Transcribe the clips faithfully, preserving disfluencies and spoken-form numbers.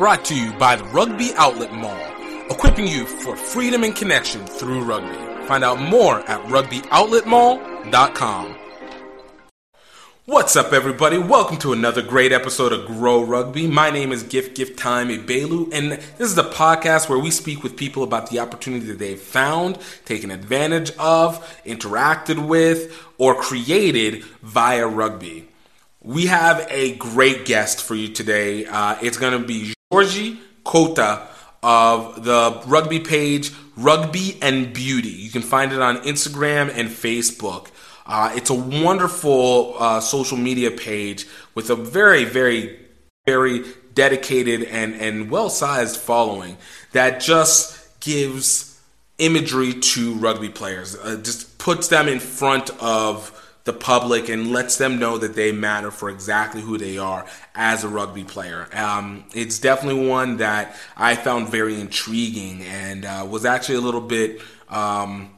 Brought to you by the Rugby Outlet Mall, equipping you for freedom and connection through rugby. Find out more at rugby outlet mall dot com. What's up, everybody? Welcome to another great episode of Grow Rugby. My name is Gift Gift Time Ibelu, and this is the podcast where we speak with people about the opportunity that they've found, taken advantage of, interacted with, or created via rugby. We have a great guest for you today. Uh, it's going to be Jorge Cota of the rugby page Rugby and Beauty. You can find it on Instagram and Facebook. Uh, it's a wonderful uh, social media page with a very, very, very dedicated and, and well-sized following that just gives imagery to rugby players. Uh, just puts them in front of the public and lets them know that they matter for exactly who they are as a rugby player. Um, it's definitely one that I found very intriguing and uh, was actually a little bit um,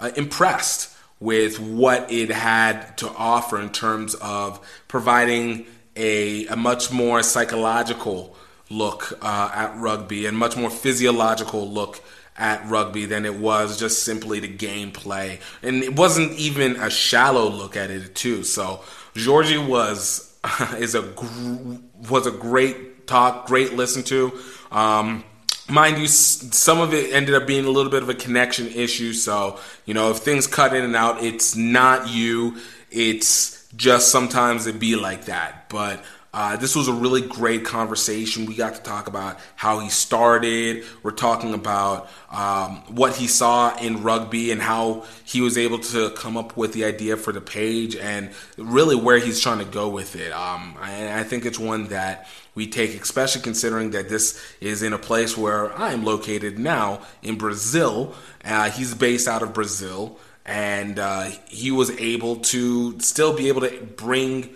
uh, impressed with what it had to offer in terms of providing a, a much more psychological look uh, at rugby and much more physiological look at rugby than it was just simply the gameplay. And it wasn't even a shallow look at it too. So Jorge was is a gr- was a great talk, great listen to. Um, Mind you, some of it ended up being a little bit of a connection issue. So, you know, if things cut in and out, it's not you. It's just sometimes it be like that. But uh, this was a really great conversation. We got to talk about how he started. We're talking about um, what he saw in rugby and how he was able to come up with the idea for the page and really where he's trying to go with it. Um, I, I think it's one that we take, especially considering that this is in a place where I am located now in Brazil. Uh, he's based out of Brazil, and uh, he was able to still be able to bring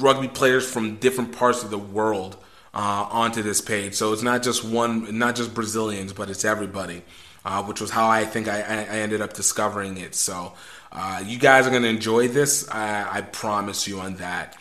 rugby players from different parts of the world uh, onto this page. So it's not just one, not just Brazilians, but it's everybody, uh, which was how I think I, I ended up discovering it. So uh, you guys are going to enjoy this. I, I promise you on that.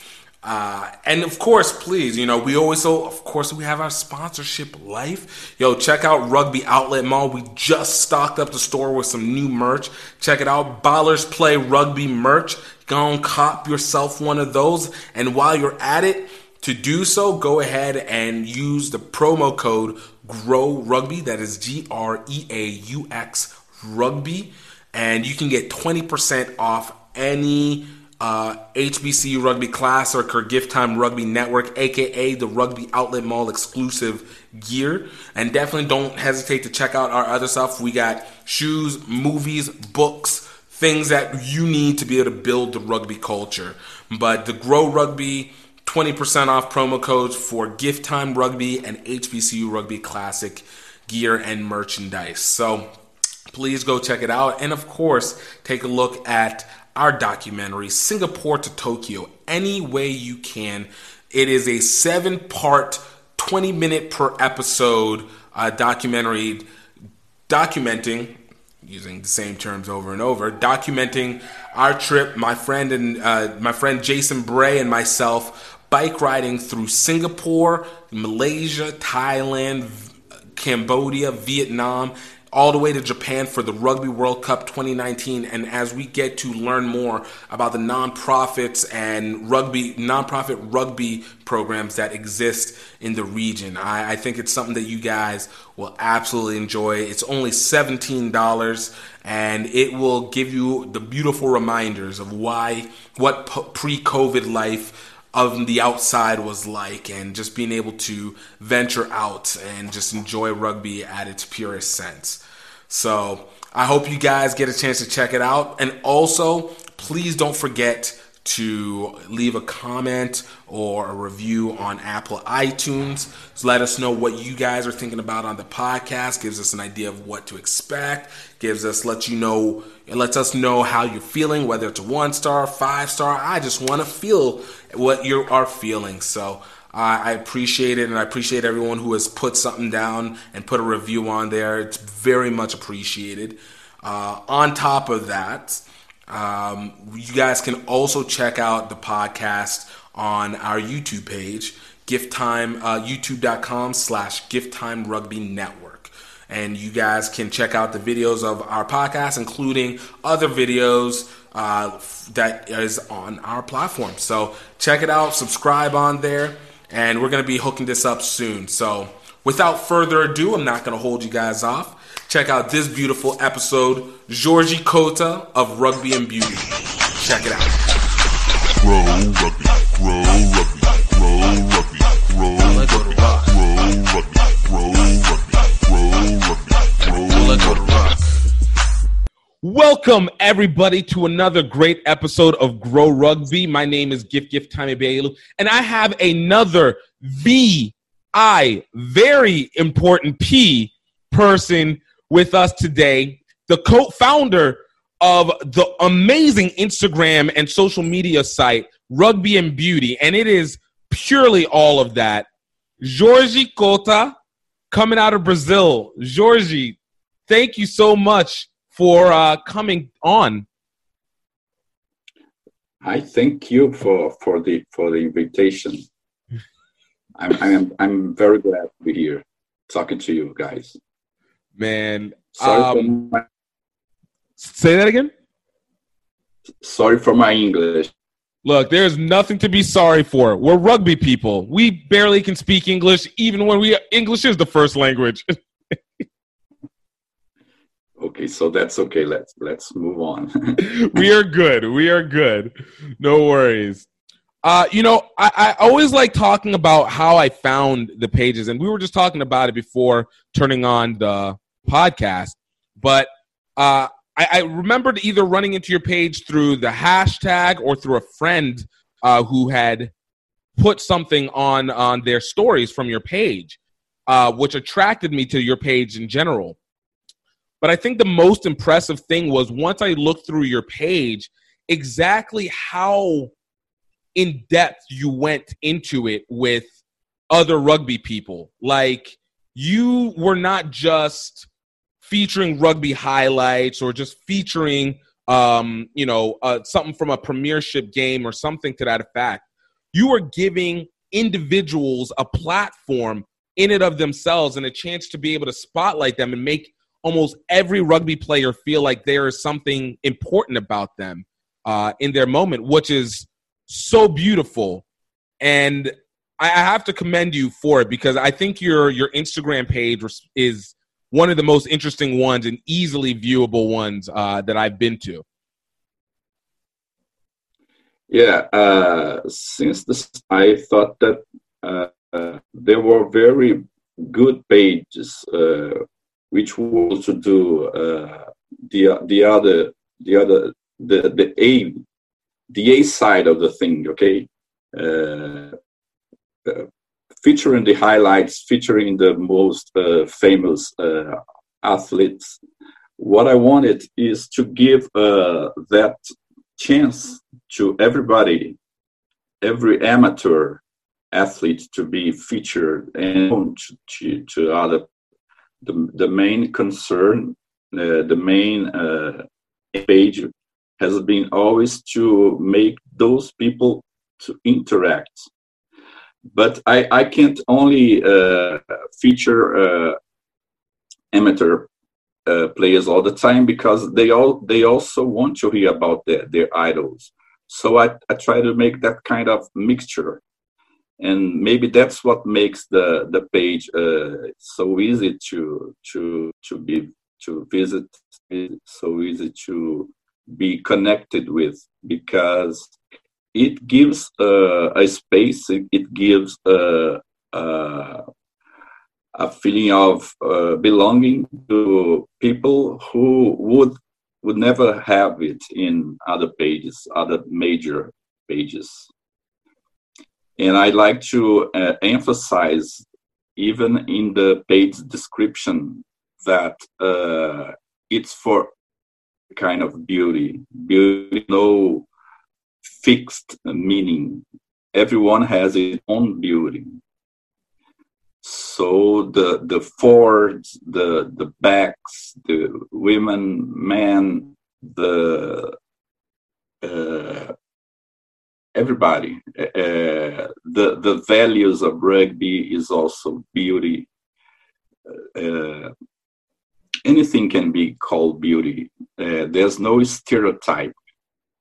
Uh, and of course, please, you know, we always, so of course we have our sponsorship life. Yo, check out Rugby Outlet Mall. We just stocked up the store with some new merch. Check it out. Ballers Play Rugby merch. Go and cop yourself one of those. And while you're at it, to do so, go ahead and use the promo code Grow Rugby. That is G R E A U X Rugby. And you can get twenty percent off any Uh, H B C U Rugby Class or Gift Time Rugby Network, aka the Rugby Outlet Mall exclusive gear. And definitely don't hesitate to check out our other stuff. We got shoes, movies, books, things that you need to be able to build the rugby culture. But the Grow Rugby twenty percent off promo codes for Gift Time Rugby and H B C U Rugby Classic gear and merchandise. So please go check it out. And of course, take a look at our documentary, Singapore to Tokyo, Any Way You Can. It is a seven-part, twenty-minute per episode uh, documentary documenting, using the same terms over and over, documenting our trip, my friend and uh, my friend Jason Bray and myself, bike riding through Singapore, Malaysia, Thailand, Cambodia, Vietnam, all the way to Japan for the Rugby World Cup twenty nineteen. And as we get to learn more about the nonprofits and rugby, nonprofit rugby programs that exist in the region, I, I think it's something that you guys will absolutely enjoy. It's only seventeen dollars, and it will give you the beautiful reminders of why, what pre-COVID life of the outside was like, and just being able to venture out and just enjoy rugby at its purest sense. So I hope you guys get a chance to check it out. And also, please don't forget to leave a comment or a review on Apple iTunes. So let us know what you guys are thinking about on the podcast. Gives us an idea of what to expect. Gives us, lets you know, it lets us know how you're feeling, whether it's a one star, five star. I just want to feel what you are feeling. So uh, I appreciate it, and I appreciate everyone who has put something down and put a review on there. It's very much appreciated. Uh, on top of that, Um, you guys can also check out the podcast on our YouTube page. Gift Time, uh, youtube.com slash Gift Time Rugby Network. And you guys can check out the videos of our podcast, including other videos uh, that is on our platform. So check it out, subscribe on there, and we're going to be hooking this up soon. So without further ado, I'm not going to hold you guys off. Check out this beautiful episode, Jorge Cota of Rugby and Beauty. Check it out. Grow Rugby, Grow Rugby, Grow Rugby, Grow Rugby, Grow Rugby, Grow Rugby, Grow Rugby, Grow Rugby. Welcome, everybody, to another great episode of Grow Rugby. My name is Gift Gift Time Ibelu, and I have another V I, very important P, person with us today, the co-founder of the amazing Instagram and social media site, Rugby and Beauty, and it is purely all of that. Jorge Cota, coming out of Brazil. Jorge, thank you so much for uh, coming on. I thank you for, for the for the invitation. I'm, I'm I'm very glad to be here talking to you guys. Man, sorry um, for my- say that again. Sorry for my English. Look, there's nothing to be sorry for. We're rugby people. We barely can speak English, even when we English is the first language. Okay, so that's okay. Let's let's move on. We are good. We are good. No worries. Uh, you know, I, I always like talking about how I found the pages, and we were just talking about it before turning on the podcast, but uh, I, I remembered either running into your page through the hashtag or through a friend uh, who had put something on, on their stories from your page, uh, which attracted me to your page in general. But I think the most impressive thing was once I looked through your page, exactly how in depth you went into it with other rugby people. Like, you were not just featuring rugby highlights or just featuring, um, you know, uh, something from a premiership game or something to that effect. You were giving individuals a platform in and of themselves and a chance to be able to spotlight them and make almost every rugby player feel like there is something important about them uh, in their moment, which is so beautiful, and I have to commend you for it, because I think your your Instagram page is one of the most interesting ones and easily viewable ones uh, that I've been to. Yeah, uh, since this, I thought that uh, uh, there were very good pages uh, which were also do uh, the the other the other the the aim. The A side of the thing, okay, uh, uh, featuring the highlights, featuring the most uh, famous uh, athletes. What I wanted is to give uh, that chance to everybody, every amateur athlete to be featured and to, to other. The, the main concern, uh, the main uh, page has been always to make those people to interact. But I, I can't only uh, feature uh, amateur uh, players all the time, because they all they also want to hear about their, their idols. So I, I try to make that kind of mixture. And maybe that's what makes the, the page uh, so easy to to to be to visit, so easy to be connected with, because it gives uh, a space, it gives uh, uh, a feeling of uh, belonging to people who would would never have it in other pages, other major pages. And I like to uh, emphasize, even in the page description, that uh, it's for kind of beauty, beauty, no fixed meaning. Everyone has its own beauty. So the the forwards, the the backs, the women, men, the uh, everybody. Uh, the the values of rugby is also beauty. Uh, anything can be called beauty. Uh, there's no stereotype,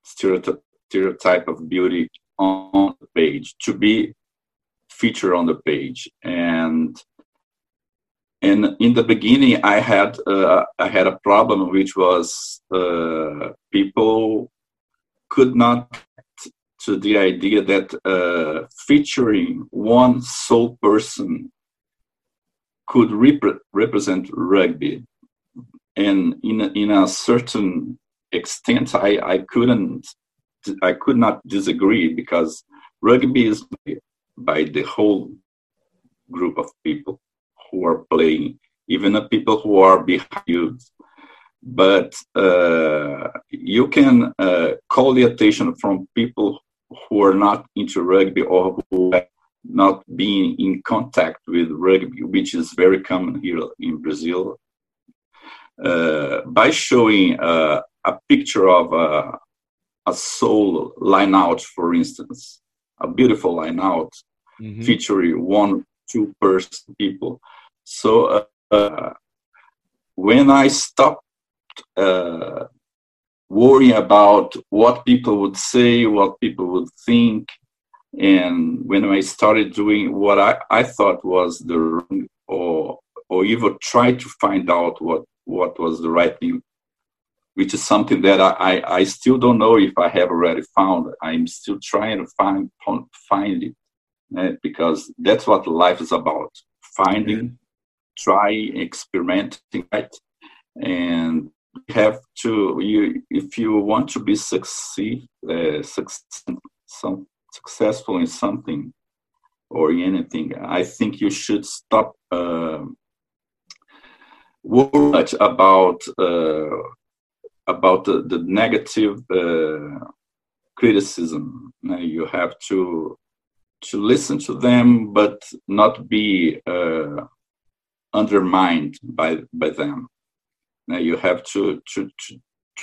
stereotype, stereotype of beauty on the page to be featured on the page. And and in the beginning, I had uh, I had a problem, which was uh, people could not get to the idea that uh, featuring one sole person could rep- represent rugby. And in a, in a certain extent, I, I couldn't I could not disagree, because rugby is by the whole group of people who are playing, even the people who are behind you. But uh, you can uh, call the attention from people who are not into rugby or who have not been in contact with rugby, which is very common here in Brazil, uh, by showing uh, a picture of a, a sole line out, for instance, a beautiful line out, mm-hmm. featuring one two person people. So uh, uh, when I stopped uh, worrying about what people would say, what people would think, and when I started doing what I, I thought was the wrong, or or even try to find out what, what was the right thing, which is something that I, I, I still don't know if I have already found. I'm still trying to find find it. Because that's what life is about: finding, mm-hmm. trying, experimenting, right? And you have to, you if you want to be succeed, uh, success, some, successful in something or in anything, I think you should stop uh, worrying much about uh, about the, the negative uh, criticism. You have to. to listen to them, but not be uh, undermined by by them. Now you have to to do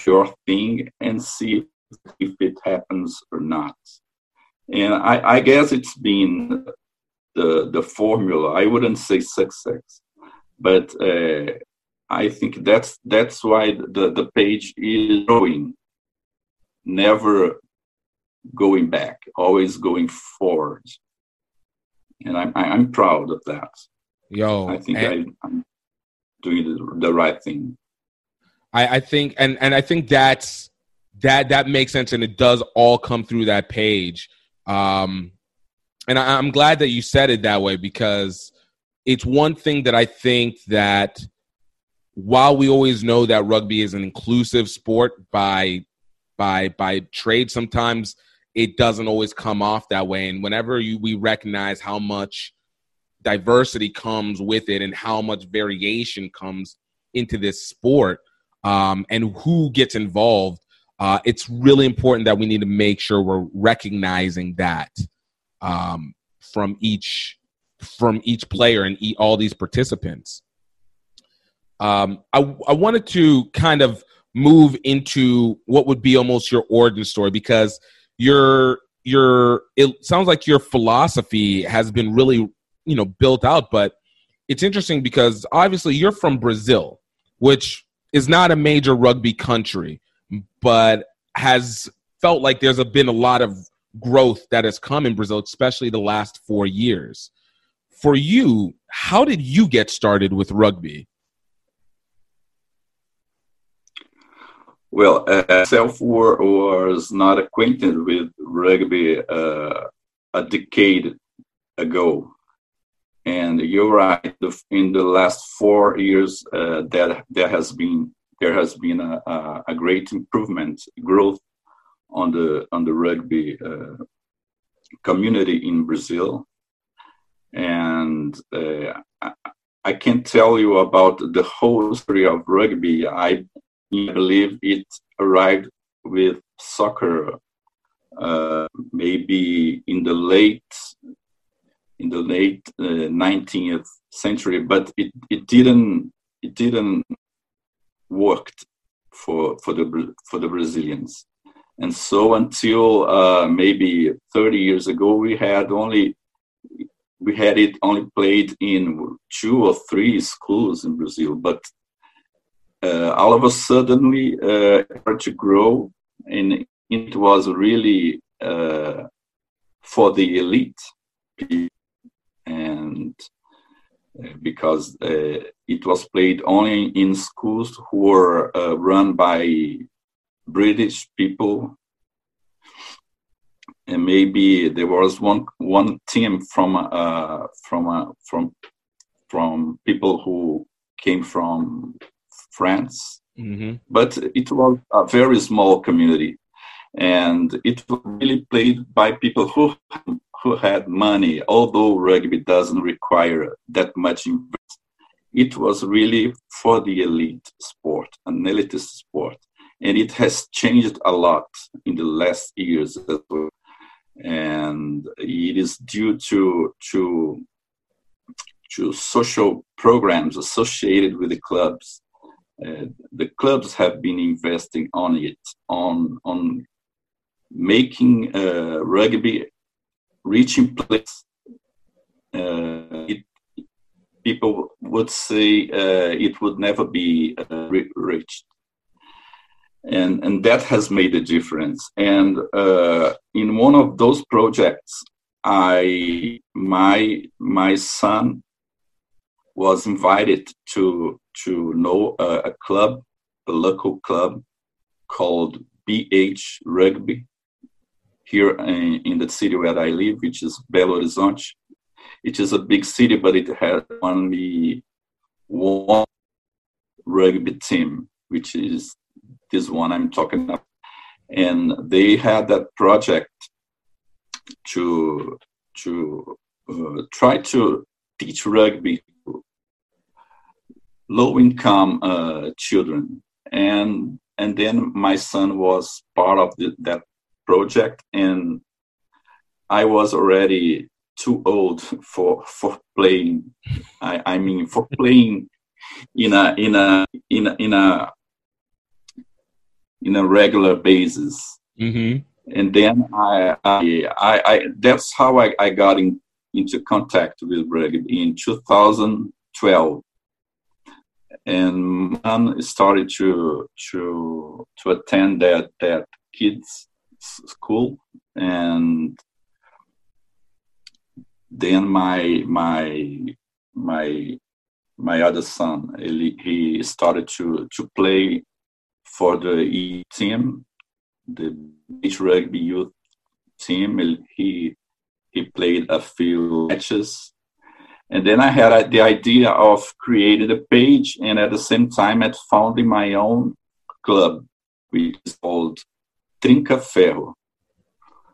your thing and see if it happens or not. And I, I guess it's been the the formula. I wouldn't say success, but uh, I think that's that's why the, the page is growing, never going back, always going forward, and I'm I'm proud of that. Yo, I think I, I'm doing the, the right thing. I, I think, and, and I think that's that that makes sense, and it does all come through that page. Um, and I, I'm glad that you said it that way, because it's one thing that I think that while we always know that rugby is an inclusive sport by by by trade, sometimes it doesn't always come off that way. And whenever you, we recognize how much diversity comes with it and how much variation comes into this sport, um, and who gets involved, uh, it's really important that we need to make sure we're recognizing that um, from each from each player and e- all these participants. Um, I, I wanted to kind of move into what would be almost your origin story, because your your it sounds like your philosophy has been really, you know, built out. But it's interesting because obviously you're from Brazil, which is not a major rugby country, but has felt like there's been a lot of growth that has come in Brazil, especially the last four years. For you, how did you get started with rugby? Well, uh, myself was not acquainted with rugby uh, a decade ago, and you're right. In the last four years, uh, that there has been there has been a, a, a great improvement, growth on the on the rugby uh, community in Brazil, and uh, I, I can tell you about the whole story of rugby. I. I believe it arrived with soccer, uh, maybe in the late in the late uh, nineteenth century, but it, it didn't it didn't work for for the for the Brazilians. And so until uh, maybe thirty years ago, we had only we had it only played in two or three schools in Brazil. But uh, all of a sudden, uh, it started to grow, and it was really uh, for the elite, and because uh, it was played only in schools who were uh, run by British people, and maybe there was one one team from uh, from uh, from from people who came from France, mm-hmm. but it was a very small community, and it was really played by people who who had money. Although rugby doesn't require that much investment, it was really for the elite sport, an elitist sport. And it has changed a lot in the last years, and it is due to to to social programs associated with the clubs. Uh, the clubs have been investing on it, on on making uh, rugby reaching place. Uh, it, people would say uh, it would never be uh, reached. And and that has made a difference. And uh, in one of those projects, I my my son was invited to to know a, a club, a local club called B H Rugby here in, in the city where I live, which is Belo Horizonte. It is a big city, but it has only one rugby team, which is this one I'm talking about. And they had that project to to uh, try to teach rugby to low-income uh, children. And and then my son was part of the, that project, and I was already too old for for playing. I, I mean, for playing in a in a in a, in a in a regular basis, mm-hmm. and then I, I, I, I that's how I, I got in, into contact with rugby in two thousand twelve, and I started to to to attend that that kids school, and then my my my my other son, he started to to play for the E team, the beach rugby youth team. He he played a few matches, and then I had the idea of creating a page, and at the same time, at founding my own club, which is called Trinca Ferro,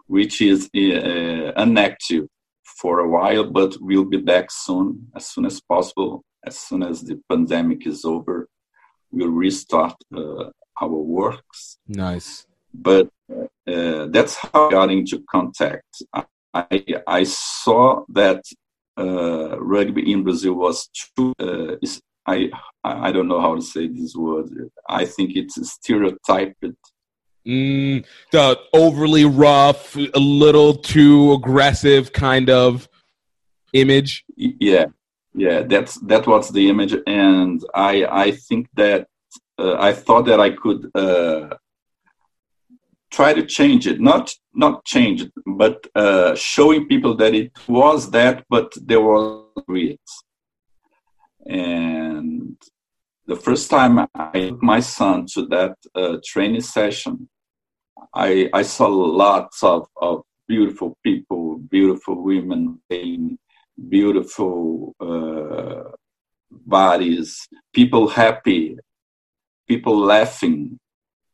which is uh, inactive for a while, but will be back soon, as soon as possible, as soon as the pandemic is over. We'll restart uh, our works. Nice. But uh, that's how I got into contact. I I, I saw that uh, rugby in Brazil was too. Uh, I I don't know how to say this word. I think it's stereotyped. Mm, the overly rough, a little too aggressive kind of image. Yeah. Yeah, that's that was the image, and I I think that uh, I thought that I could uh, try to change it, not not change it, but uh, showing people that it was that, but there was it. And the first time I took my son to that uh, training session, I I saw lots of, of beautiful people, beautiful women playing. Beautiful uh, bodies, people happy, people laughing,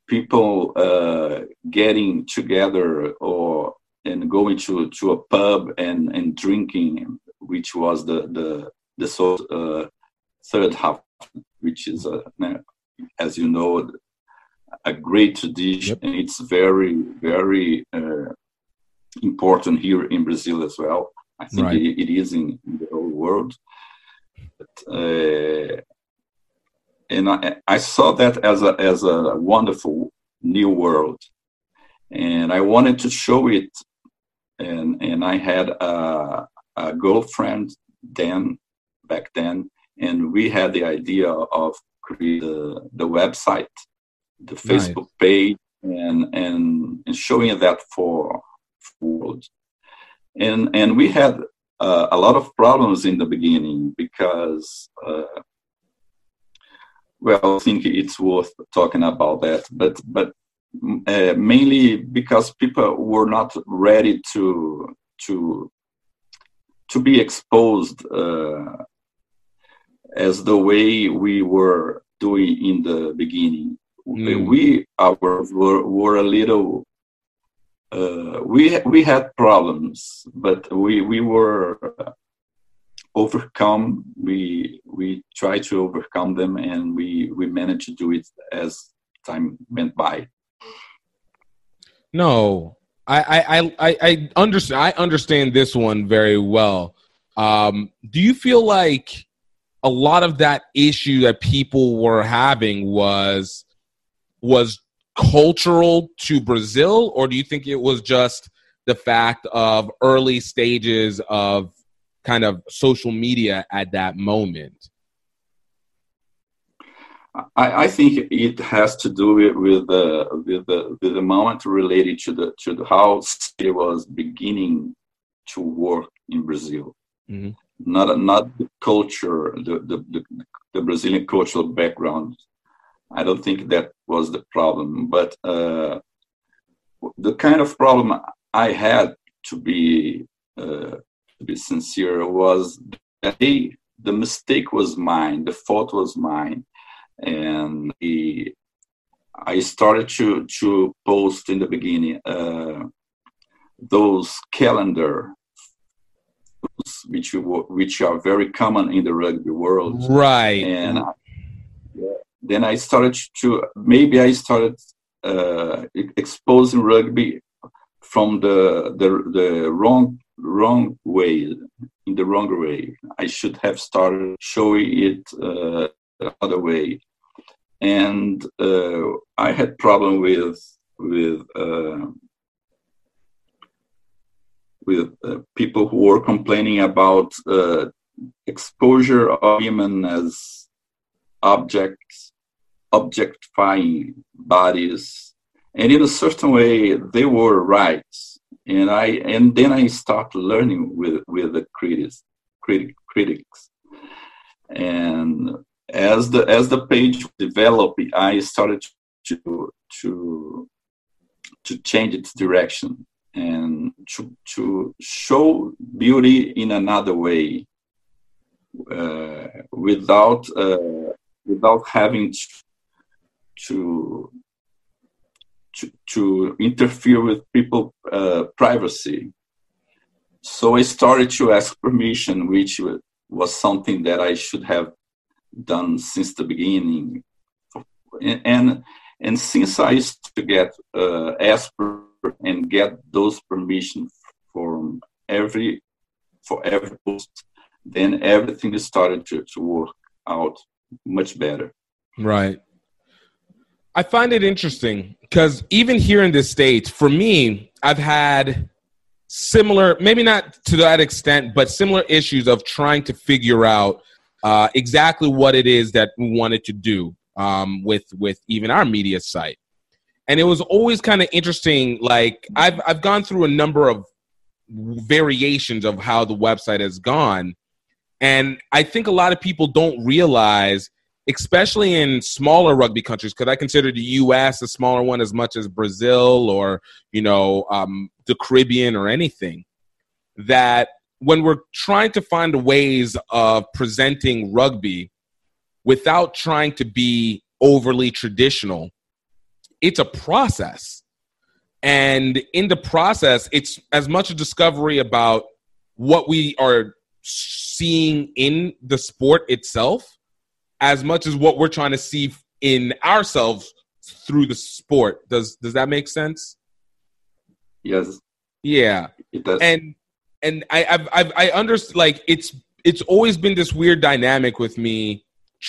people uh, getting together or and going to, to a pub and, and drinking, which was the the the sort uh, third half, which is a, as you know, a great tradition, yep. and it's very very uh, important here in Brazil as well. I think right. it, it is in the whole world. But, uh, and I, I saw that as a as a wonderful new world. and I wanted to show it. And and I had a, a girlfriend then, back then, and we had the idea of creating the, the website, the Facebook nice. page, and, and and showing that for the world. And, and we had uh, a lot of problems in the beginning because, uh, well, I think it's worth talking about that, but but. Uh, mainly because people were not ready to to to be exposed uh, as the way we were doing in the beginning. Mm. We our, were were a little uh, we we had problems, but we we were overcome. We we tried to overcome them, and we we managed to do it as time went by. No, I, I, I, I understand. I understand this one very well. Um, do you feel like a lot of that issue that people were having was was cultural to Brazil, or do you think it was just the fact of early stages of kind of social media at that moment? I, I think it has to do with, with the with the with the moment related to the to the, how it was beginning to work in Brazil. Mm-hmm. Not not the culture, the, the the the Brazilian cultural background. I don't think that was the problem, but uh, the kind of problem I had, to be uh, to be sincere, was that they, the mistake was mine, the fault was mine. And he, I started to, to post in the beginning uh, those calendar, which which are very common in the rugby world. Right. And I, then I started to maybe I started uh, exposing rugby from the the the wrong wrong way, in the wrong way. I should have started showing it uh, the other way. And uh, I had problem with with uh, with uh, people who were complaining about uh, exposure of women as objects, objectifying bodies, and in a certain way they were right. And I and then I started learning with with the critics, critic, critics, and. As the as the page developed, I started to to to change its direction and to to show beauty in another way, uh, without uh, without having to to to interfere with people's uh, privacy. So I started to ask permission, which was something that I should have done since the beginning, and and, and since I used to get uh, asked and get those permissions from every for every post, then everything started to, to work out much better. Right. I find it interesting because even here in the States, for me, I've had similar, maybe not to that extent, but similar issues of trying to figure out Uh, exactly what it is that we wanted to do um, with with even our media site. And it was always kind of interesting. Like I've I've gone through a number of variations of how the website has gone. And I think a lot of people don't realize, especially in smaller rugby countries, because I consider the U S a smaller one as much as Brazil or, you know, um, the Caribbean or anything, that when we're trying to find ways of presenting rugby without trying to be overly traditional, it's a process. And in the process, it's as much a discovery about what we are seeing in the sport itself, as much as what we're trying to see in ourselves through the sport. Does, does that make sense? Yes. Yeah. It does. And, And I I've, I've, I understand, like, it's it's always been this weird dynamic with me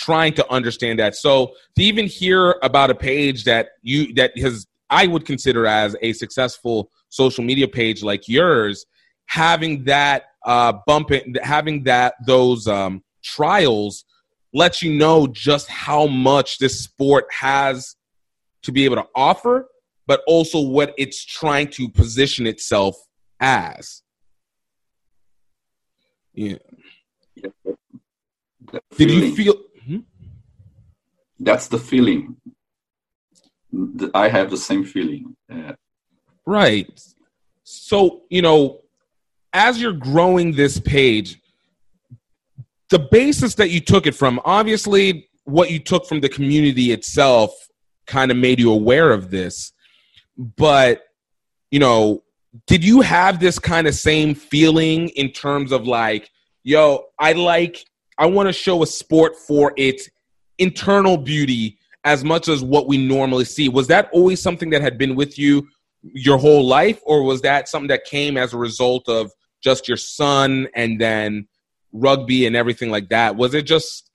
trying to understand that. So to even hear about a page that you that has I would consider as a successful social media page like yours, having that uh, bump, in, having that those um, trials lets you know just how much this sport has to be able to offer, but also what it's trying to position itself as. Yeah. Did you feel? Hmm? That's the feeling. I have the same feeling. Yeah. Right. So, you know, as you're growing this page, the basis that you took it from, obviously what you took from the community itself kind of made you aware of this. But, you know, did you have this kind of same feeling in terms of like, yo, I like, I want to show a sport for its internal beauty as much as what we normally see? Was that always something that had been with you your whole life, or was that something that came as a result of just your son and then rugby and everything like that? Was it just,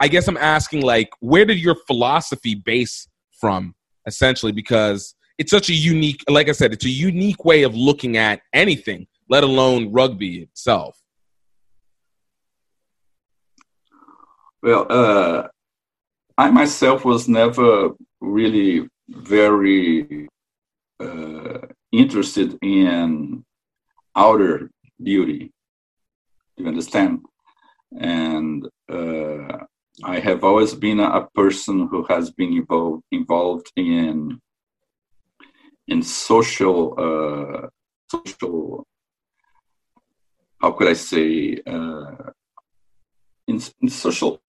I guess I'm asking, like, where did your philosophy base from, essentially? Because it's such a unique, like I said, it's a unique way of looking at anything, let alone rugby itself. Well, uh, I myself was never really very uh, interested in outer beauty. You understand? And uh, I have always been a person who has been involved involved in in social uh, social. How could I say? Uh, in, in social.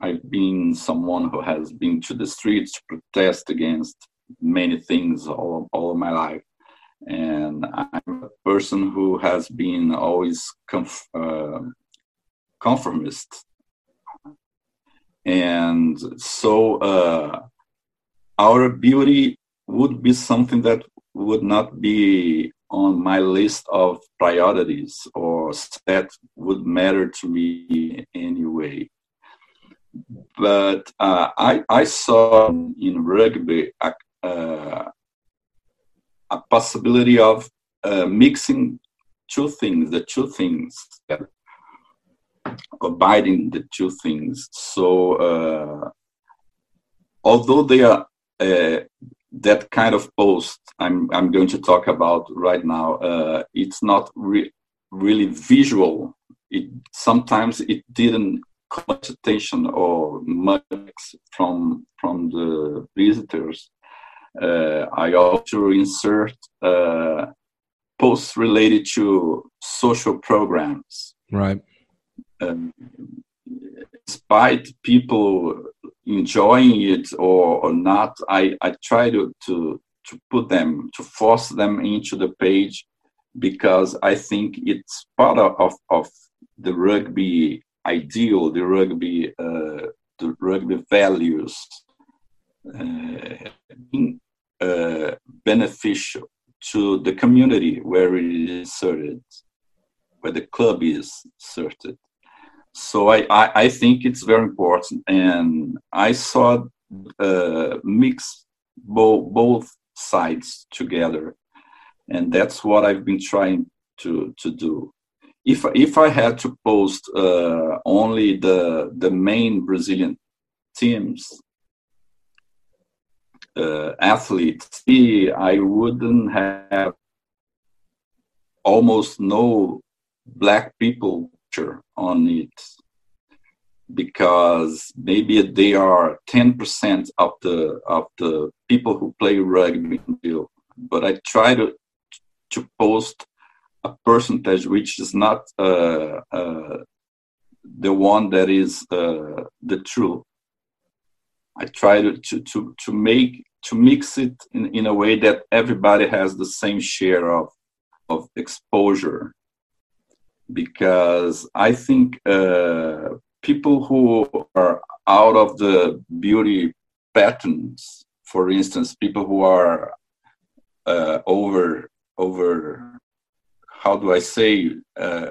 I've been someone who has been to the streets to protest against many things all, all of my life. And I'm a person who has been always conf- uh, conformist. And so uh, our beauty would be something that would not be on my list of priorities or that would matter to me anyway. But uh, I, I saw in rugby a, uh, a possibility of uh, mixing two things, the two things, combining the two things. So uh, although they are uh, that kind of post I'm I'm going to talk about right now, uh, it's not re- really visual. It sometimes it didn't much attention or much from from the visitors. Uh, I also insert uh, posts related to social programs. Right. Um, despite people enjoying it or, or not, I, I try to, to to put them, to force them into the page, because I think it's part of, of the rugby ideal, the rugby, uh, the rugby values, uh, being uh, beneficial to the community where it is inserted, where the club is inserted. So I, I, I think it's very important, and I saw uh, mix bo- both sides together, and that's what I've been trying to to do. If if I had to post uh, only the the main Brazilian teams, uh, athletes, I wouldn't have almost no black people on it, because maybe they are ten percent of the of the people who play rugby. But I try to to post a percentage which is not uh, uh, the one that is uh, the true. I try to, to, to, to make to mix it in, in a way that everybody has the same share of of exposure, because I think uh, people who are out of the beauty patterns, for instance, people who are uh, over over. How do I say, uh,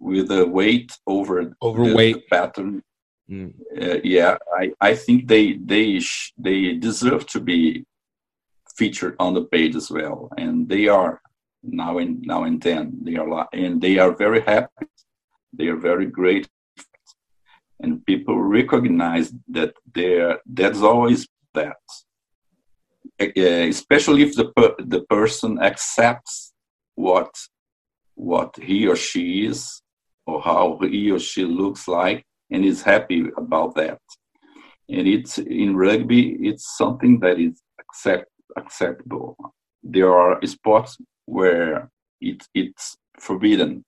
with the weight over overweight the, the pattern? Mm. Uh, yeah, I, I think they they sh- they deserve to be featured on the page as well, and they are now and now and then they are and they are very happy. They are very grateful, and people recognize that there that's always that. Especially if the per, the person accepts what what he or she is, or how he or she looks like, and is happy about that. And it's in rugby, it's something that is accept, acceptable. There are sports where it, it's forbidden,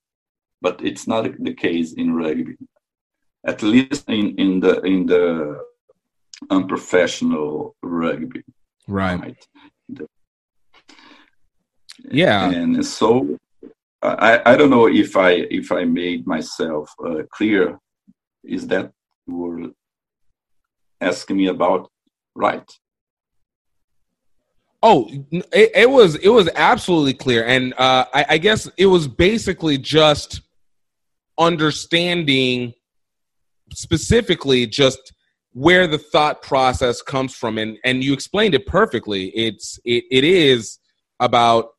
but it's not the case in rugby. At least in, in the in the unprofessional rugby. Right. right. Yeah. And so I, I don't know if I if I made myself uh, clear. Is that you were asking me about, right? Oh, it, it was it was absolutely clear, and uh, I, I guess it was basically just understanding specifically just where the thought process comes from, and, and you explained it perfectly. It's it, it is about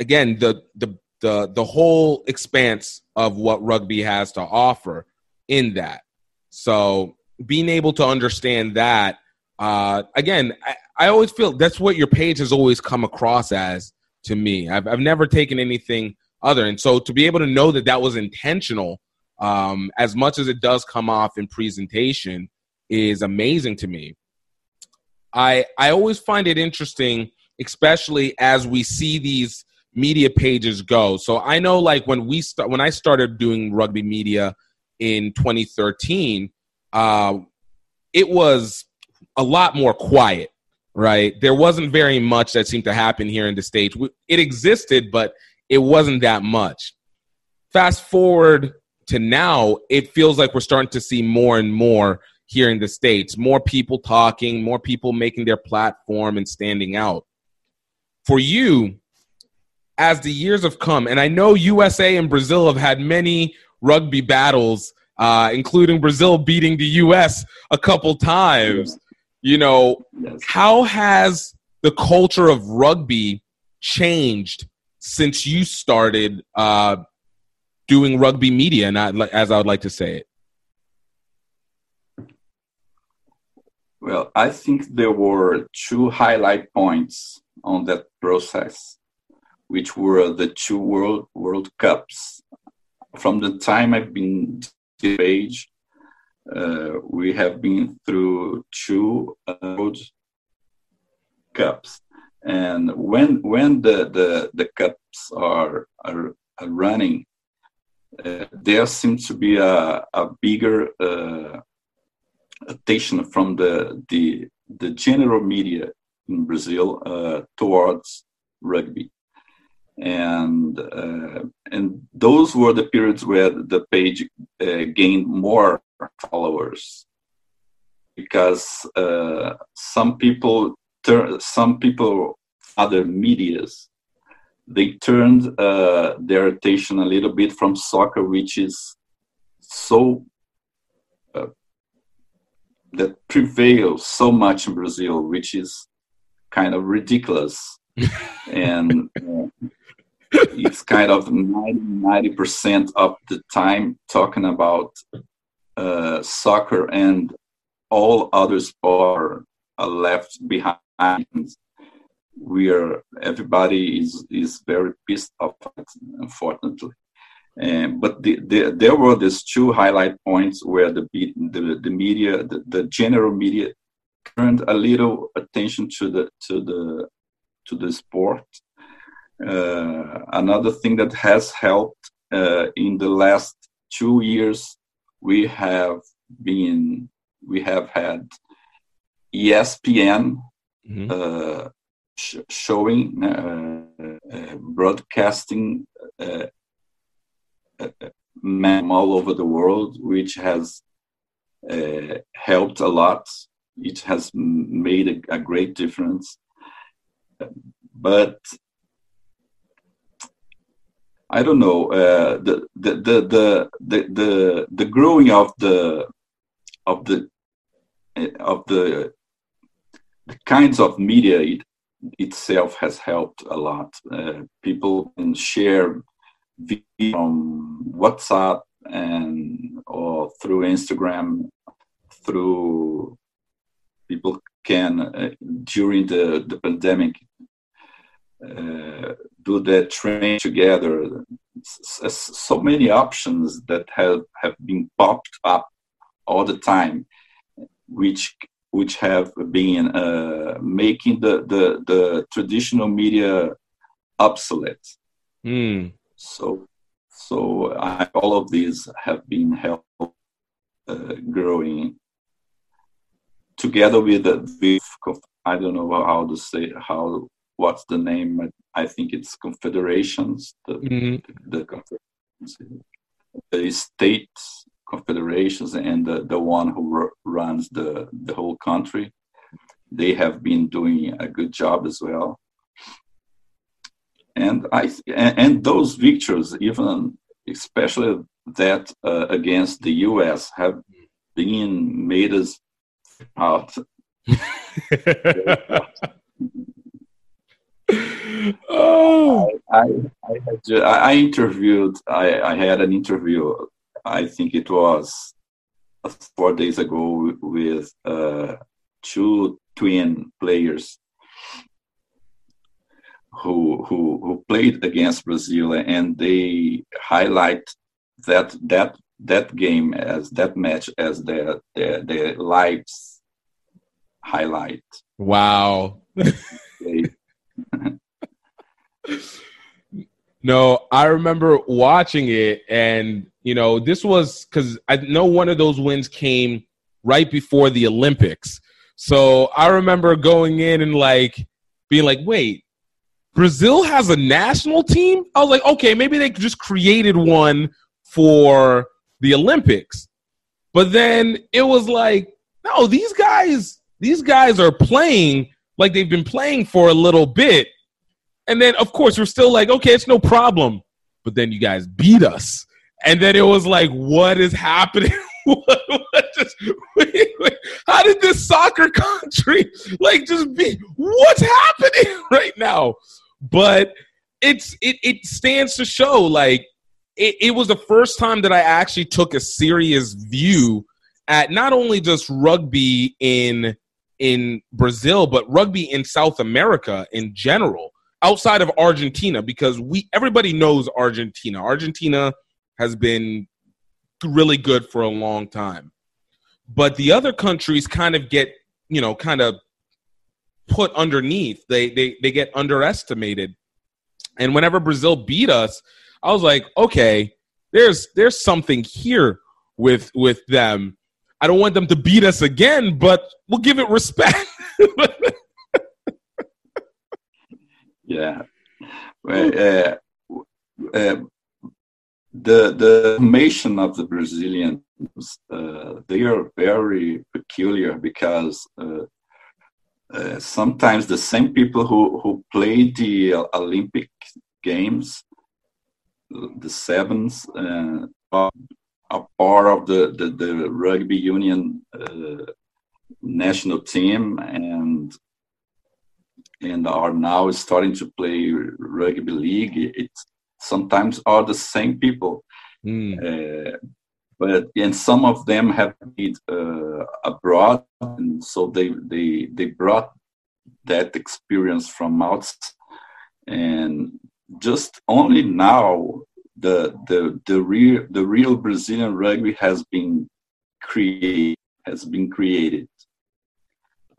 again the the the the whole expanse of what rugby has to offer in that. So being able to understand that, uh, again, I, I always feel that's what your page has always come across as to me. I've I've never taken anything other. And so to be able to know that that was intentional, um, as much as it does come off in presentation, is amazing to me. I I always find it interesting, especially as we see these media pages go. So I know, like, when we start, when I started doing rugby media in twenty thirteen, uh, it was a lot more quiet, right? There wasn't very much that seemed to happen here in the States. It existed, but it wasn't that much. Fast forward to now, it feels like we're starting to see more and more here in the States, more people talking, more people making their platform and standing out. For you, as the years have come, and I know U S A and Brazil have had many rugby battles, uh, including Brazil beating the U S a couple times. You know, yes. How has the culture of rugby changed since you started uh, doing rugby media, not, as I would like to say it? Well, I think there were two highlight points on that process, which were the two World World Cups. From the time I've been this age, uh, we have been through two World Cups, and when when the the, the cups are are, are running, uh, there seems to be a a bigger uh, attention from the the the general media in Brazil uh, towards rugby. And uh, and those were the periods where the page uh, gained more followers, because uh, some people tur- some people other medias, they turned uh, their attention a little bit from soccer, which is so uh, that prevails so much in Brazil, which is kind of ridiculous, and. Uh, it's kind of ninety percent of the time talking about uh, soccer, and all other sports are left behind. We are everybody is is very pissed off, unfortunately. Um, but the, the, there were these two highlight points where the the, the media, the, the general media, turned a little attention to the to the to the sport. Uh, another thing that has helped uh, in the last two years, we have been, we have had E S P N mm-hmm. uh, sh- showing, uh, uh, broadcasting uh, uh, men all over the world, which has uh, helped a lot. It has made a, a great difference, but. I don't know uh, the, the, the the the the growing of the of the of the, the kinds of media it, itself has helped a lot. Uh, people can share videos on WhatsApp and or through Instagram, through people can, uh, during the, the pandemic, uh, do their training together. So many options that have, have been popped up all the time, which which have been uh, making the, the, the traditional media obsolete. Mm. So, so I, all of these have been helpful uh, growing together with the with, I don't know how to say how. What's the name? I think it's confederations, the, mm-hmm. the, the state confederations, and the, the one who runs the, the whole country. They have been doing a good job as well. And I and, and those victories, even especially that uh, against the U S, have been made us out. Oh, I, I, I, had, I interviewed. I, I had an interview. I think it was four days ago with uh, two twin players who, who who played against Brazil, and they highlight that that that game as that match as their their, their lives highlight. Wow. They, No, I remember watching it, and you know, this was because I know one of those wins came right before the Olympics. So I remember going in and like being like, wait, Brazil has a national team? I was like, okay, maybe they just created one for the Olympics. But then it was like, no, these guys, these guys are playing like they've been playing for a little bit. And then, of course, we're still like, okay, it's no problem. But then you guys beat us. And then it was like, what is happening? what, what just, wait, wait, how did this soccer country, like, just be, what's happening right now? But it's it, it stands to show, like, it, it was the first time that I actually took a serious view at not only just rugby in in Brazil, but rugby in South America in general. Outside of Argentina, because we everybody knows Argentina. Argentina has been really good for a long time. But the other countries kind of get, you know, kind of put underneath. They they they get underestimated. And whenever Brazil beat us, I was like, okay, there's there's something here with with them. I don't want them to beat us again, but we'll give it respect. Yeah, uh, uh, the the formation of the Brazilians, uh, they are very peculiar because uh, uh, sometimes the same people who, who played the Olympic Games, the sevens, uh, are, are part of the, the, the rugby union uh, national team and and are now starting to play rugby league. It sometimes are the same people. Mm. Uh, but and some of them have been uh, abroad, and so they, they they brought that experience from outside. And just only now the the the real the real Brazilian rugby has been created has been created.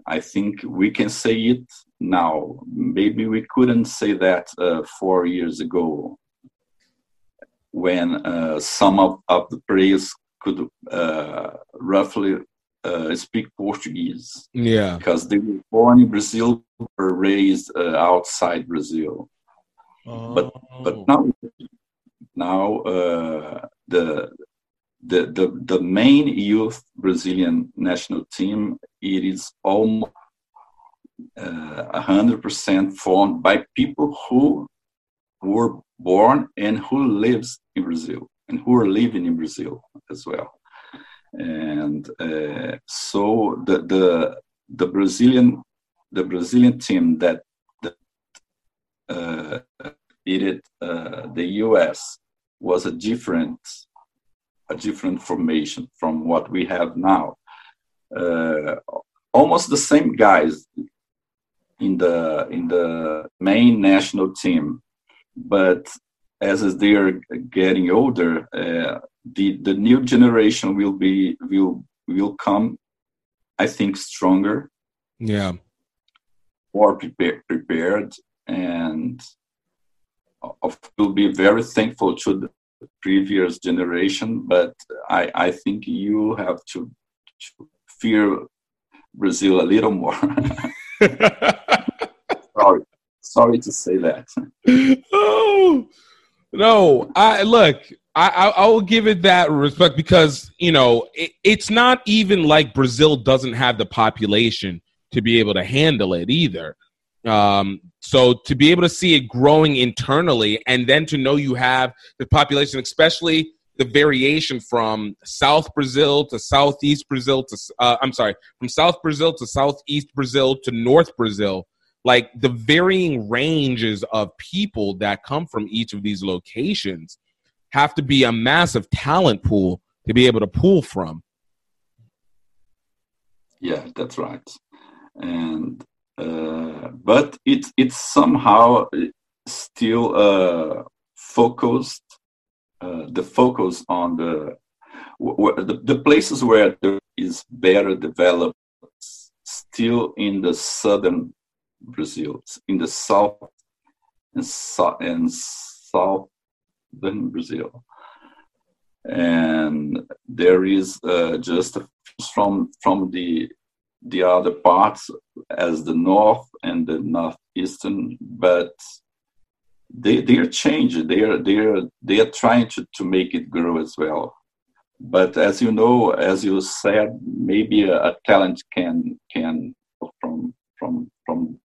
I think we can say it now. Maybe we couldn't say that uh, four years ago, when uh, some of, of the players could uh, roughly uh, speak Portuguese. Yeah, because they were born in Brazil or raised uh, outside Brazil. Oh. But but now now uh, the. The, the the main youth Brazilian national team, it is almost uh, one hundred percent formed by people who were born and who lives in Brazil and who are living in Brazil as well. And uh, so the, the the Brazilian the Brazilian team that uh, it uh, the U S was a different a different formation from what we have now. Uh, almost the same guys in the in the main national team, but as they are getting older, uh, the the new generation will be will will come, I think, stronger. Yeah. More prepared, prepared, and will be very thankful to the previous generation. But I, I think you have to, to fear Brazil a little more. sorry, sorry to say that. Oh no! I look. I, I will give it that respect because you know it, it's not even like Brazil doesn't have the population to be able to handle it either. Um, so to be able to see it growing internally and then to know you have the population, especially the variation from South Brazil to Southeast Brazil to, uh, I'm sorry, from South Brazil to Southeast Brazil to North Brazil, like the varying ranges of people that come from each of these locations have to be a massive talent pool to be able to pull from. Yeah, that's right. And uh, but it it's somehow still uh, focused. Uh, the focus on the, w- w- the the places where there is better developed still in the southern Brazil, in the south and, so- and southern Brazil, and there is uh, just from from the. the other parts as the north and the northeastern, but they they are changing. They are they are they are trying to, to make it grow as well. But as you know, as you said, maybe a, a talent can can from from from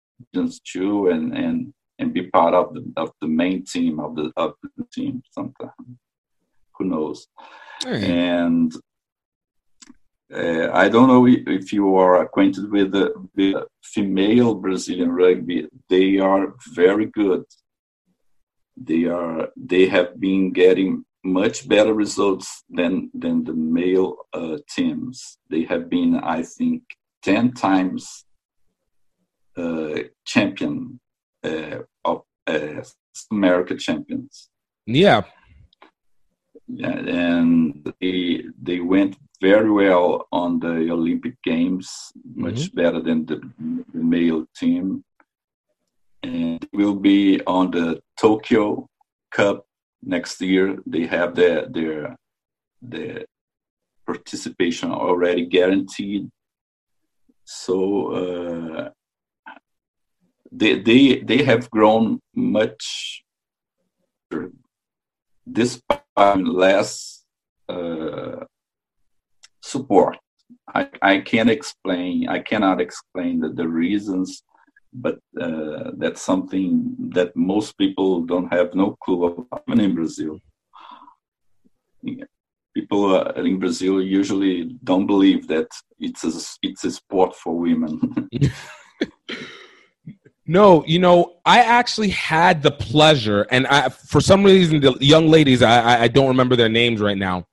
too and, and and be part of the of the main team of the of the team sometime. Who knows? Right. And Uh, I don't know if you are acquainted with the, the female Brazilian rugby. They are very good. They are. They have been getting much better results than than the male uh, teams. They have been, I think, ten times uh, champion uh, of uh, America champions. Yeah. Yeah, and they they went very well on the Olympic Games, much mm-hmm. better than the male team, and will be on the Tokyo Cup next year. They have their their their participation already guaranteed. So uh, they they they have grown much. Despite less uh, support, I, I can't explain. I cannot explain the, the reasons, but uh, that's something that most people don't have no clue about. Even in Brazil, people uh, in Brazil usually don't believe that it's a, it's a sport for women. No, you know, I actually had the pleasure, and I, for some reason, the young ladies, I, I don't remember their names right now,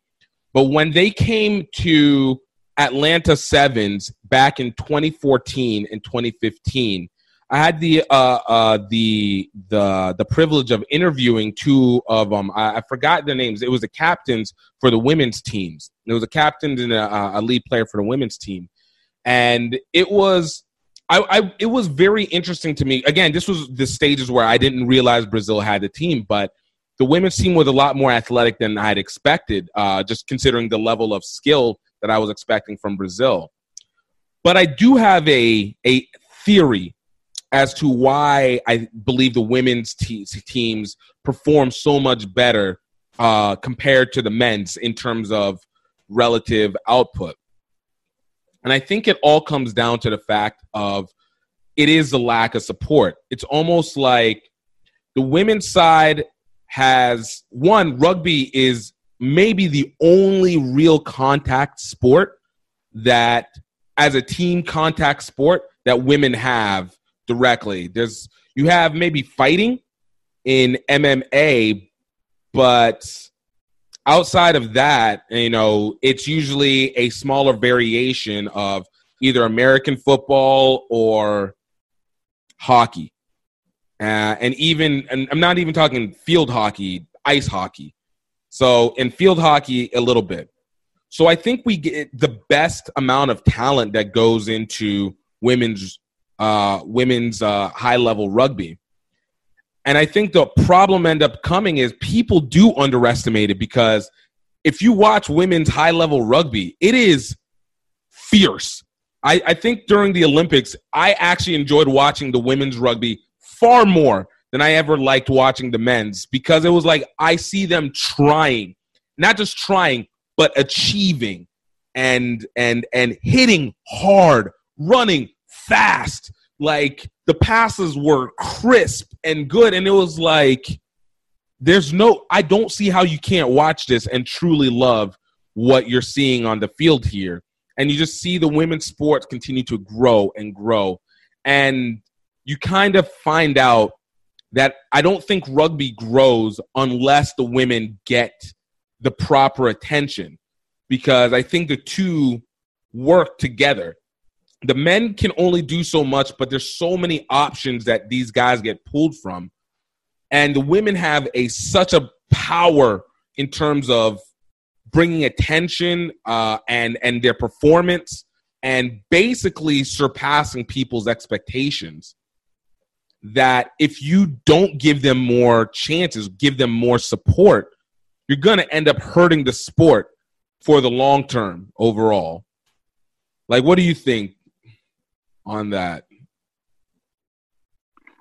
but when they came to Atlanta Sevens back in twenty fourteen and twenty fifteen, I had the uh, uh, the the the privilege of interviewing two of them. I, I forgot their names. It was the captains for the women's teams. It was a captain and a, a lead player for the women's team, and it was. I, I, it was very interesting to me. Again, this was the stages where I didn't realize Brazil had a team, but the women's team was a lot more athletic than I had expected, uh, just considering the level of skill that I was expecting from Brazil. But I do have a a theory as to why I believe the women's te- teams perform so much better uh, compared to the men's in terms of relative output. And I think it all comes down to the fact of it is the lack of support. It's almost like the women's side has, one, rugby is maybe the only real contact sport that, as a team contact sport, that women have directly. There's you have maybe fighting in M M A, but outside of that, you know, it's usually a smaller variation of either American football or hockey. Uh, and even, and I'm not even talking field hockey, ice hockey. So in field hockey, a little bit. So I think we get the best amount of talent that goes into women's uh, women's uh, high-level rugby. And I think the problem end up coming is people do underestimate it, because if you watch women's high-level rugby, it is fierce. I, I think during the Olympics, I actually enjoyed watching the women's rugby far more than I ever liked watching the men's, because it was like I see them trying, not just trying, but achieving and and and hitting hard, running fast. Like, the passes were crisp and good, and it was like, there's no – I don't see how you can't watch this and truly love what you're seeing on the field here. And you just see the women's sports continue to grow and grow. And you kind of find out that I don't think rugby grows unless the women get the proper attention, because I think the two work together. The men can only do so much, but there's so many options that these guys get pulled from. And the women have a such a power in terms of bringing attention uh, and, and their performance, and basically surpassing people's expectations, that if you don't give them more chances, give them more support, you're going to end up hurting the sport for the long term overall. Like, what do you think on that?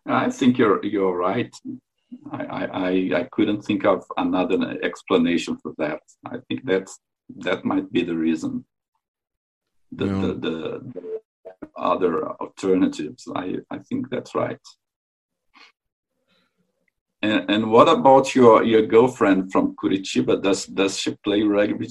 I think you're you're right. I, I, I couldn't think of another explanation for that. I think that's that might be the reason. The yeah. the, the, the other alternatives. I, I think that's right. And, and what about your, your girlfriend from Curitiba? Does does she play rugby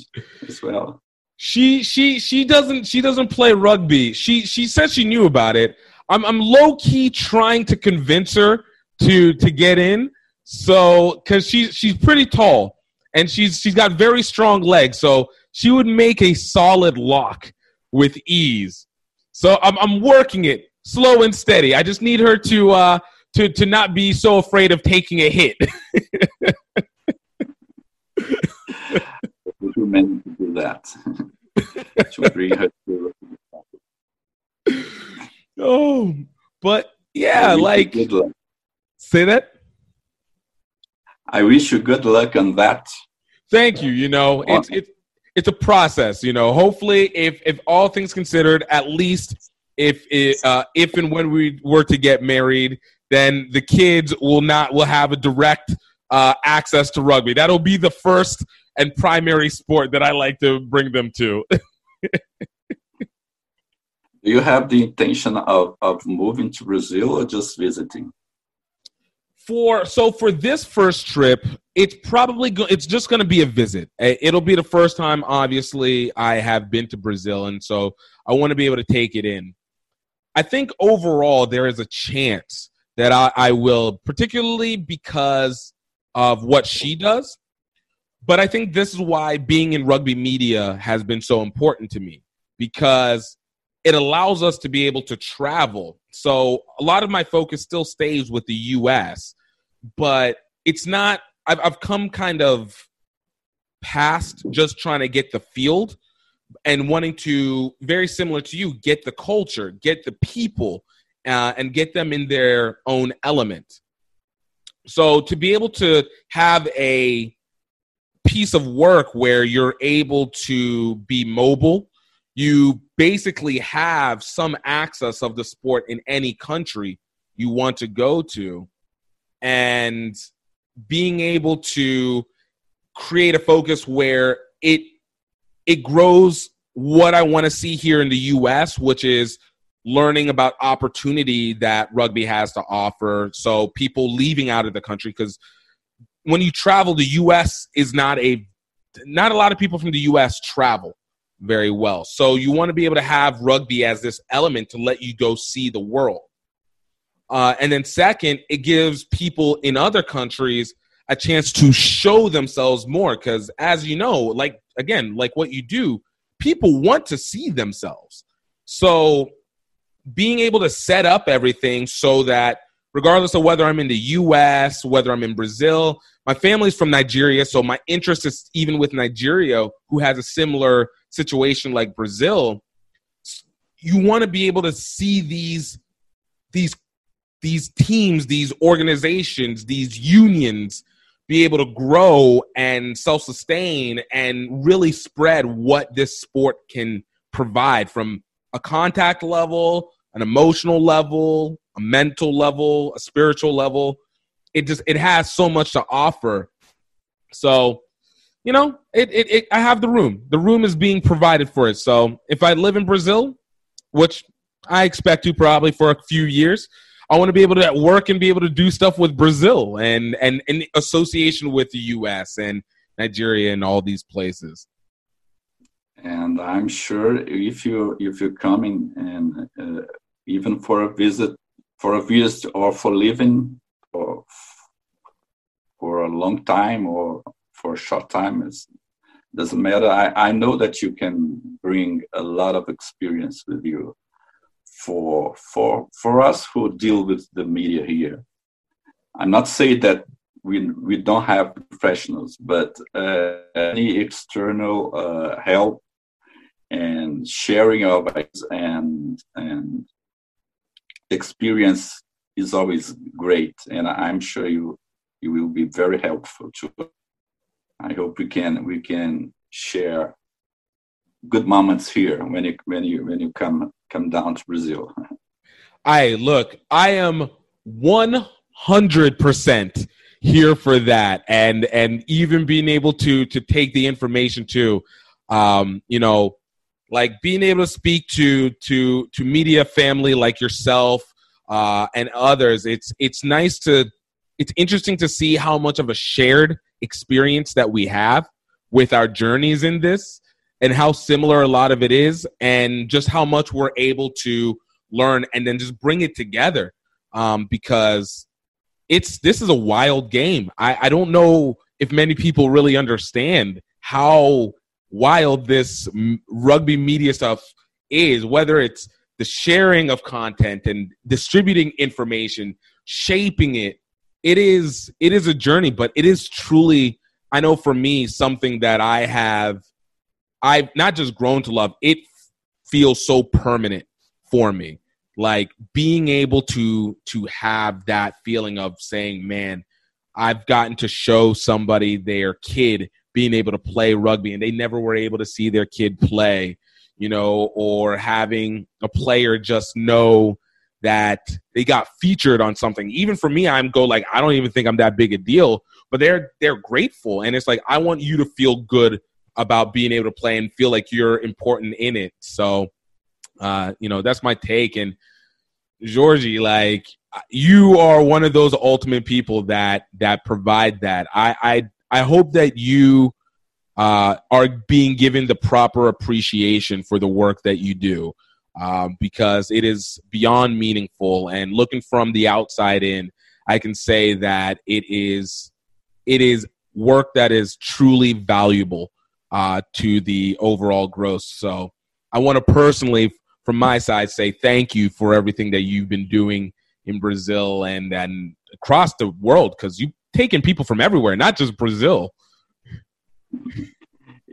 as well? She she she doesn't she doesn't play rugby. She she said she knew about it. I'm I'm low key trying to convince her to to get in. So, cuz she's she's pretty tall, and she's she's got very strong legs. So she would make a solid lock with ease. So I'm I'm working it slow and steady. I just need her to uh to to not be so afraid of taking a hit. Too many to do that. To bring her to... Oh, but yeah, like, say that. I wish you good luck on that. Thank you. You know, it's it's it's a process. You know, hopefully, if if all things considered, at least if it, uh, if and when we were to get married, then the kids will not will have a direct uh, access to rugby. That'll be the first and primary sport that I like to bring them to. Do you have the intention of, of moving to Brazil, or just visiting? For so for this first trip, it's probably go, it's just going to be a visit. It'll be the first time, obviously, I have been to Brazil, and so I want to be able to take it in. I think overall there is a chance that I, I will, particularly because of what she does. But I think this is why being in rugby media has been so important to me, because it allows us to be able to travel. So a lot of my focus still stays with the U S, but it's not – I've I've come kind of past just trying to get the field and wanting to, very similar to you, get the culture, get the people, uh, and get them in their own element. So to be able to have a – piece of work where you're able to be mobile, you basically have some access of the sport in any country you want to go to, and being able to create a focus where it it grows what I want to see here in the U S, which is learning about opportunity that rugby has to offer. So people leaving out of the country, because when you travel, the U S is not a – not a lot of people from the U S travel very well. So you want to be able to have rugby as this element to let you go see the world. Uh, and then second, it gives people in other countries a chance to show themselves more. Because as you know, like, again, like what you do, people want to see themselves. So being able to set up everything so that regardless of whether I'm in the U S, whether I'm in Brazil, my family's from Nigeria. So my interest is even with Nigeria, who has a similar situation like Brazil. You want to be able to see these, these, these teams, these organizations, these unions be able to grow and self-sustain and really spread what this sport can provide from a contact level, an emotional level, a mental level, a spiritual level. It just, it has so much to offer. So, you know, it, it, it, I have the room. The room is being provided for it. So if I live in Brazil, which I expect to probably for a few years, I want to be able to work and be able to do stuff with Brazil and, and, and association with the U S and Nigeria and all these places. And I'm sure if you if you come in and uh, even for a visit, for a visit or for living or for a long time or for a short time, it doesn't matter. I, I know that you can bring a lot of experience with you. For for for us who deal with the media here, I'm not saying that we we don't have professionals, but uh, any external uh, help and sharing of and and experience is always great, and I'm sure you you will be very helpful too. I hope we can we can share good moments here when you when you when you come. come down to Brazil. I look, I am one hundred percent here for that. And, and even being able to, to take the information to, um, you know, like being able to speak to, to, to media family, like yourself uh, and others. It's, it's nice to, it's interesting to see how much of a shared experience that we have with our journeys in this, and how similar a lot of it is, and just how much we're able to learn and then just bring it together um, because it's this is a wild game. I, I don't know if many people really understand how wild this m- rugby media stuff is, whether it's the sharing of content and distributing information, shaping it. It is, it is a journey, but it is truly, I know for me, something that I have I've not just grown to love, it feels so permanent for me. Like being able to to have that feeling of saying, man, I've gotten to show somebody their kid being able to play rugby and they never were able to see their kid play, you know, or having a player just know that they got featured on something. Even for me, I'm go like, I don't even think I'm that big a deal, but they're they're grateful. And it's like, I want you to feel good about being able to play and feel like you're important in it. So, uh, you know, that's my take. And Jorge, like you are one of those ultimate people that, that provide that. I, I, I hope that you uh, are being given the proper appreciation for the work that you do um, because it is beyond meaningful, and looking from the outside in, I can say that it is, it is work that is truly valuable Uh, to the overall growth. So I want to personally, from my side, say thank you for everything that you've been doing in Brazil and, and across the world, because you've taken people from everywhere, not just Brazil.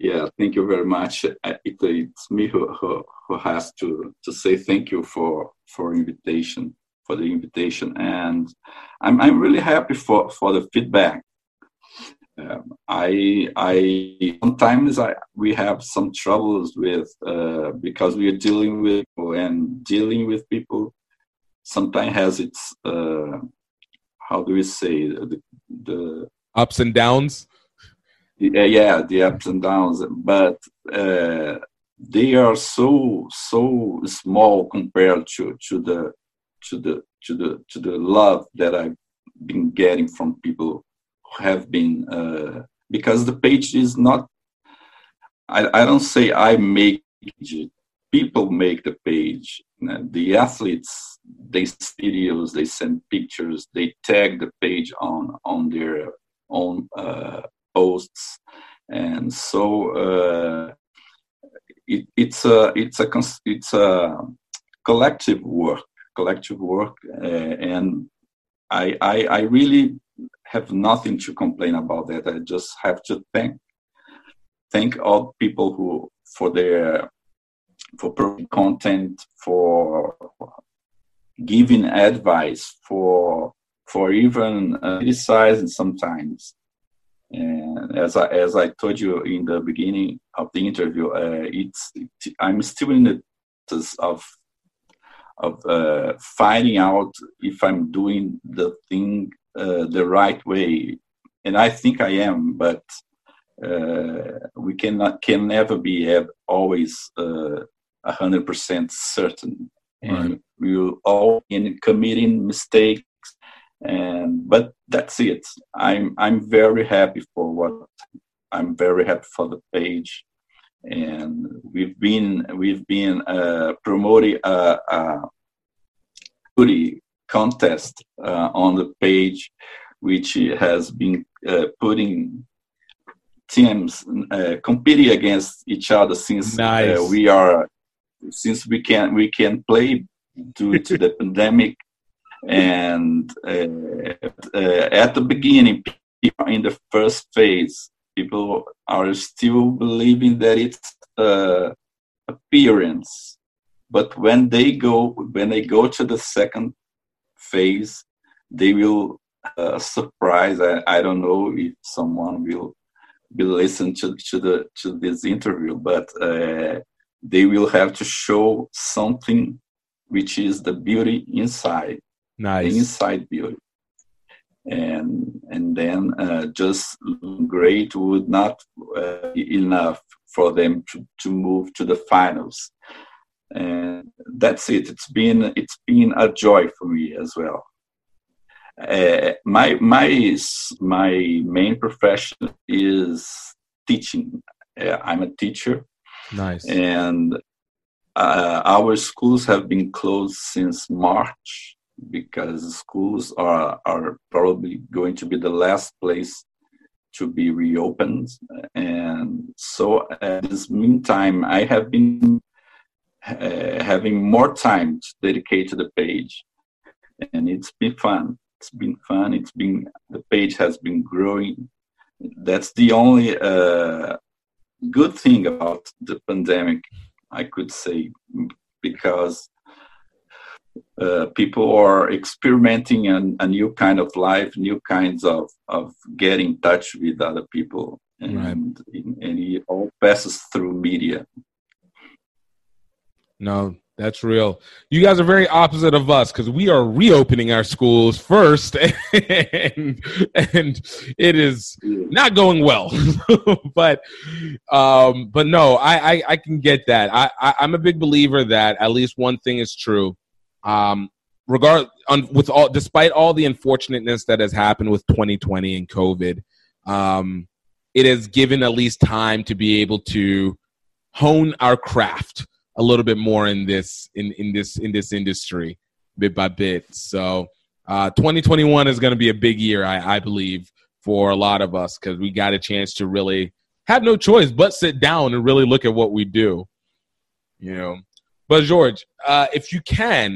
Yeah, thank you very much. I, it, it's me who, who, who has to, to say thank you for for invitation, for the invitation. And I'm, I'm really happy for, for the feedback. Um, I, I sometimes I we have some troubles with uh, because we are dealing with people, and dealing with people sometimes has its uh, how do we say the, the ups and downs. Yeah, yeah, the ups and downs, but uh, they are so so small compared to, to the to the to the to the love that I've been getting from people. Have been uh, because the page is not. I, I don't say I make it. people make the page. The athletes, they videos, they send pictures, they tag the page on on their own uh, posts, and so uh, it, it's a it's a it's a collective work, collective work, uh, and I, I I really have nothing to complain about that. I just have to thank thank all people who for their for content, for giving advice, for for even uh, criticizing sometimes. And as I as I told you in the beginning of the interview, uh, it's it, I'm still in the process of of uh, finding out if I'm doing the thing uh, the right way, and I think I am, but uh, we cannot can never be have always uh, one hundred percent certain, and right. we will all in committing mistakes, and but that's it. I'm I'm very happy for what I'm very happy for the page, and we've been we've been uh, promoting a, a hoodie contest uh, on the page, which has been uh, putting teams uh, competing against each other since nice. uh, we are. Since we can we can play due to the pandemic, and uh, uh, at the beginning, in the first phase, people are still believing that it's uh, appearance. But when they go when they go to the second phase, they will uh, surprise. I, I don't know if someone will be listening to to the to this interview, but. Uh, They will have to show something, which is the beauty inside, nice. the inside beauty, and and then uh, just great would not uh, be enough for them to, to move to the finals, and that's it. It's been it's been a joy for me as well. Uh, my my my main profession is teaching. Uh, I'm a teacher. Nice. And uh, our schools have been closed since March because schools are are probably going to be the last place to be reopened. And so, at this meantime, I have been uh, having more time to dedicate to the page, and it's been fun. It's been fun. It's been the page has been growing. That's the only. Uh, Good thing about the pandemic, I could say, because uh, people are experimenting an, a new kind of life, new kinds of, of getting in touch with other people, and, right. and, and it all passes through media. No, that's real. You guys are very opposite of us because we are reopening our schools first, and, and it is not going well. but um, but no, I, I, I can get that. I, I, I'm a big believer that at least one thing is true. Um, regard on, with all, despite all the unfortunateness that has happened with twenty twenty and COVID, um, it has given at least time to be able to hone our craft a little bit more in this in, in this in this industry, bit by bit. So uh, twenty twenty-one is going to be a big year, I, I believe, for a lot of us because we got a chance to really have no choice but sit down and really look at what we do, you know. But Jorge, uh, if you can,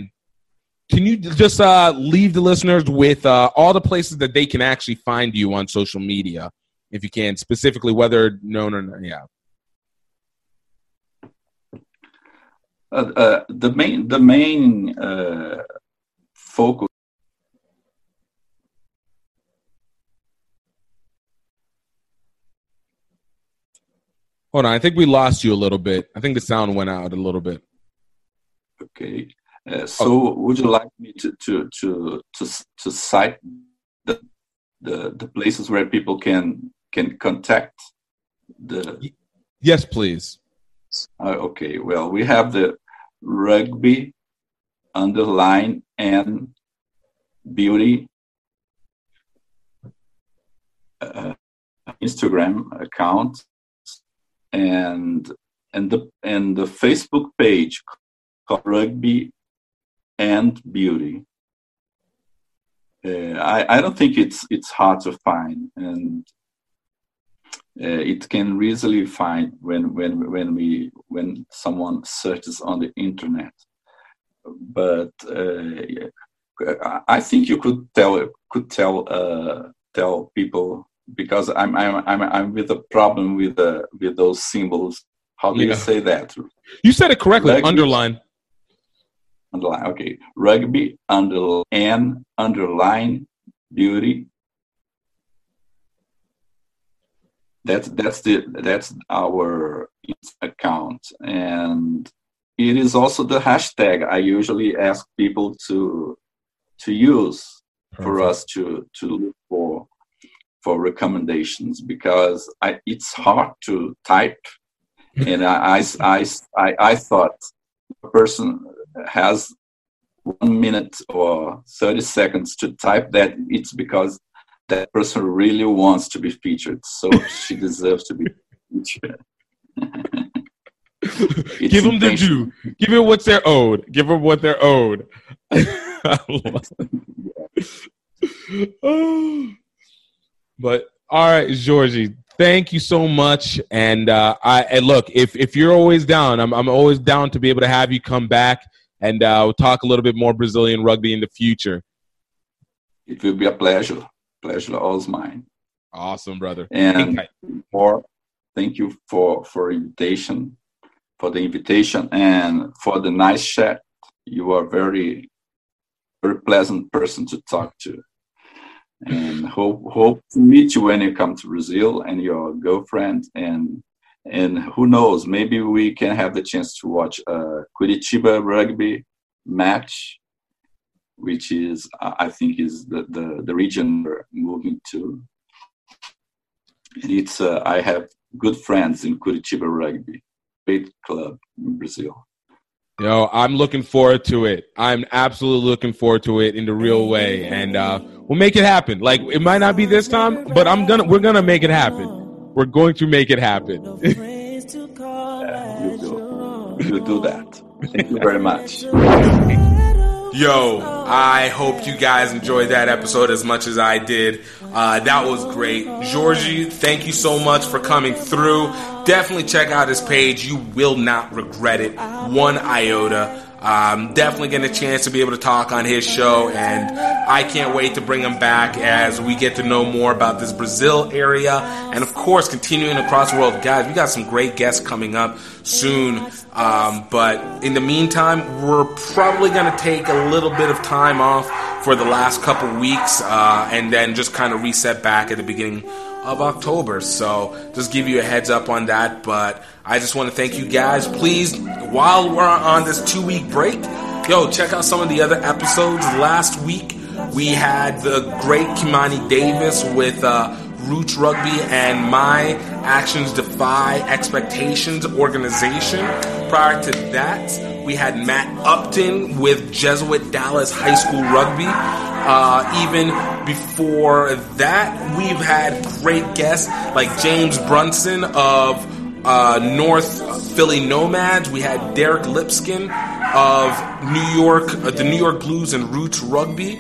can you just uh, leave the listeners with uh, all the places that they can actually find you on social media, if you can, specifically whether known or not, yeah. Uh, uh, the main, the main uh, focus. Hold on, I think we lost you a little bit. I think the sound went out a little bit. Okay. Uh, so, oh. Would you like me to to to to, to cite the, the the places where people can can contact the? Yes, please. Uh, okay, well, we have the rugby underline and beauty uh, Instagram account, and and the and the Facebook page called Rugby and Beauty. Uh, I, I don't think it's it's hard to find, and uh, it can easily find when when when we when someone searches on the internet. But uh, I think you could tell could tell uh, tell people, because I'm I'm I'm I'm with a problem with the with those symbols. How do yeah. you say that? You said it correctly. Rugby, underline. Underline. Okay. Rugby under and underline beauty. That's that's the that's our account, and it is also the hashtag I usually ask people to to use for us to to look for for recommendations, because I, it's hard to type. And I, I, I, I thought a person has one minute or thirty seconds to type that, it's because that person really wants to be featured. So she deserves to be featured. Give them the due. Give it what they're owed. Give them what they're owed. Oh. But, all right, Jorge. Thank you so much, and uh, I and look, if if you're always down, I'm I'm always down to be able to have you come back, and uh, we'll talk a little bit more Brazilian rugby in the future. It will be a pleasure, pleasure all mine. Awesome, brother. And more, thank you for for invitation, for the invitation, and for the nice chat. You are very, very pleasant person to talk to. And hope hope to meet you when you come to Brazil, and your girlfriend, and and who knows, maybe we can have the chance to watch a Curitiba Rugby match, which is I think is the, the, the region we're moving to. And it's uh, I have good friends in Curitiba Rugby, great club in Brazil. Yo, I'm looking forward to it. I'm absolutely looking forward to it in the real way, and uh, we'll make it happen. Like, it might not be this time, but I'm gonna. We're gonna make it happen. We're going to make it happen. Yeah, you do. You do that. Thank you very much. Yo, I hope you guys enjoyed that episode as much as I did. Uh, that was great. Jorge, thank you so much for coming through. Definitely check out his page. You will not regret it one iota. Um, definitely getting a chance to be able to talk on his show, and I can't wait to bring him back as we get to know more about this Brazil area, and of course continuing across the world. Guys, we got some great guests coming up soon, um, but in the meantime, we're probably going to take a little bit of time off for the last couple weeks, uh, and then just kind of reset back at the beginning of October. So just give you a heads up on that, but I just want to thank you guys. Please, while we're on this two week break, yo, check out some of the other episodes. Last week we had the great Kimani Davis with uh, Roots Rugby and My Actions Defy Expectations organization. Prior to that, we had Matt Upton with Jesuit Dallas High School Rugby. Uh, even before that, we've had great guests like James Brunson of uh, North Philly Nomads. We had Derek Lipskin of New York, uh, the New York Blues and Roots Rugby.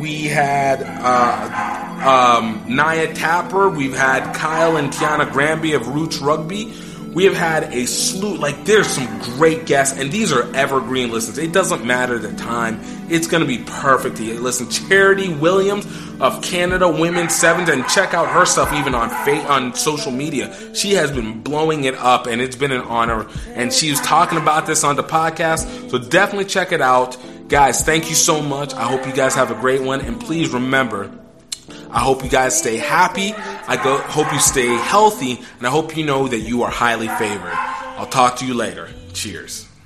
We had uh, um, Naya Tapper. We've had Kyle and Tiana Granby of Roots Rugby. We have had a slew, like there's some great guests, and these are evergreen listens. It doesn't matter the time. It's going to be perfect. Listen, Charity Williams of Canada Women's Sevens, and check out her stuff even on fa- on social media. She has been blowing it up, and it's been an honor. And she was talking about this on the podcast, so definitely check it out. Guys, thank you so much. I hope you guys have a great one, and please remember, I hope you guys stay happy. I go, hope you stay healthy. And I hope you know that you are highly favored. I'll talk to you later. Cheers.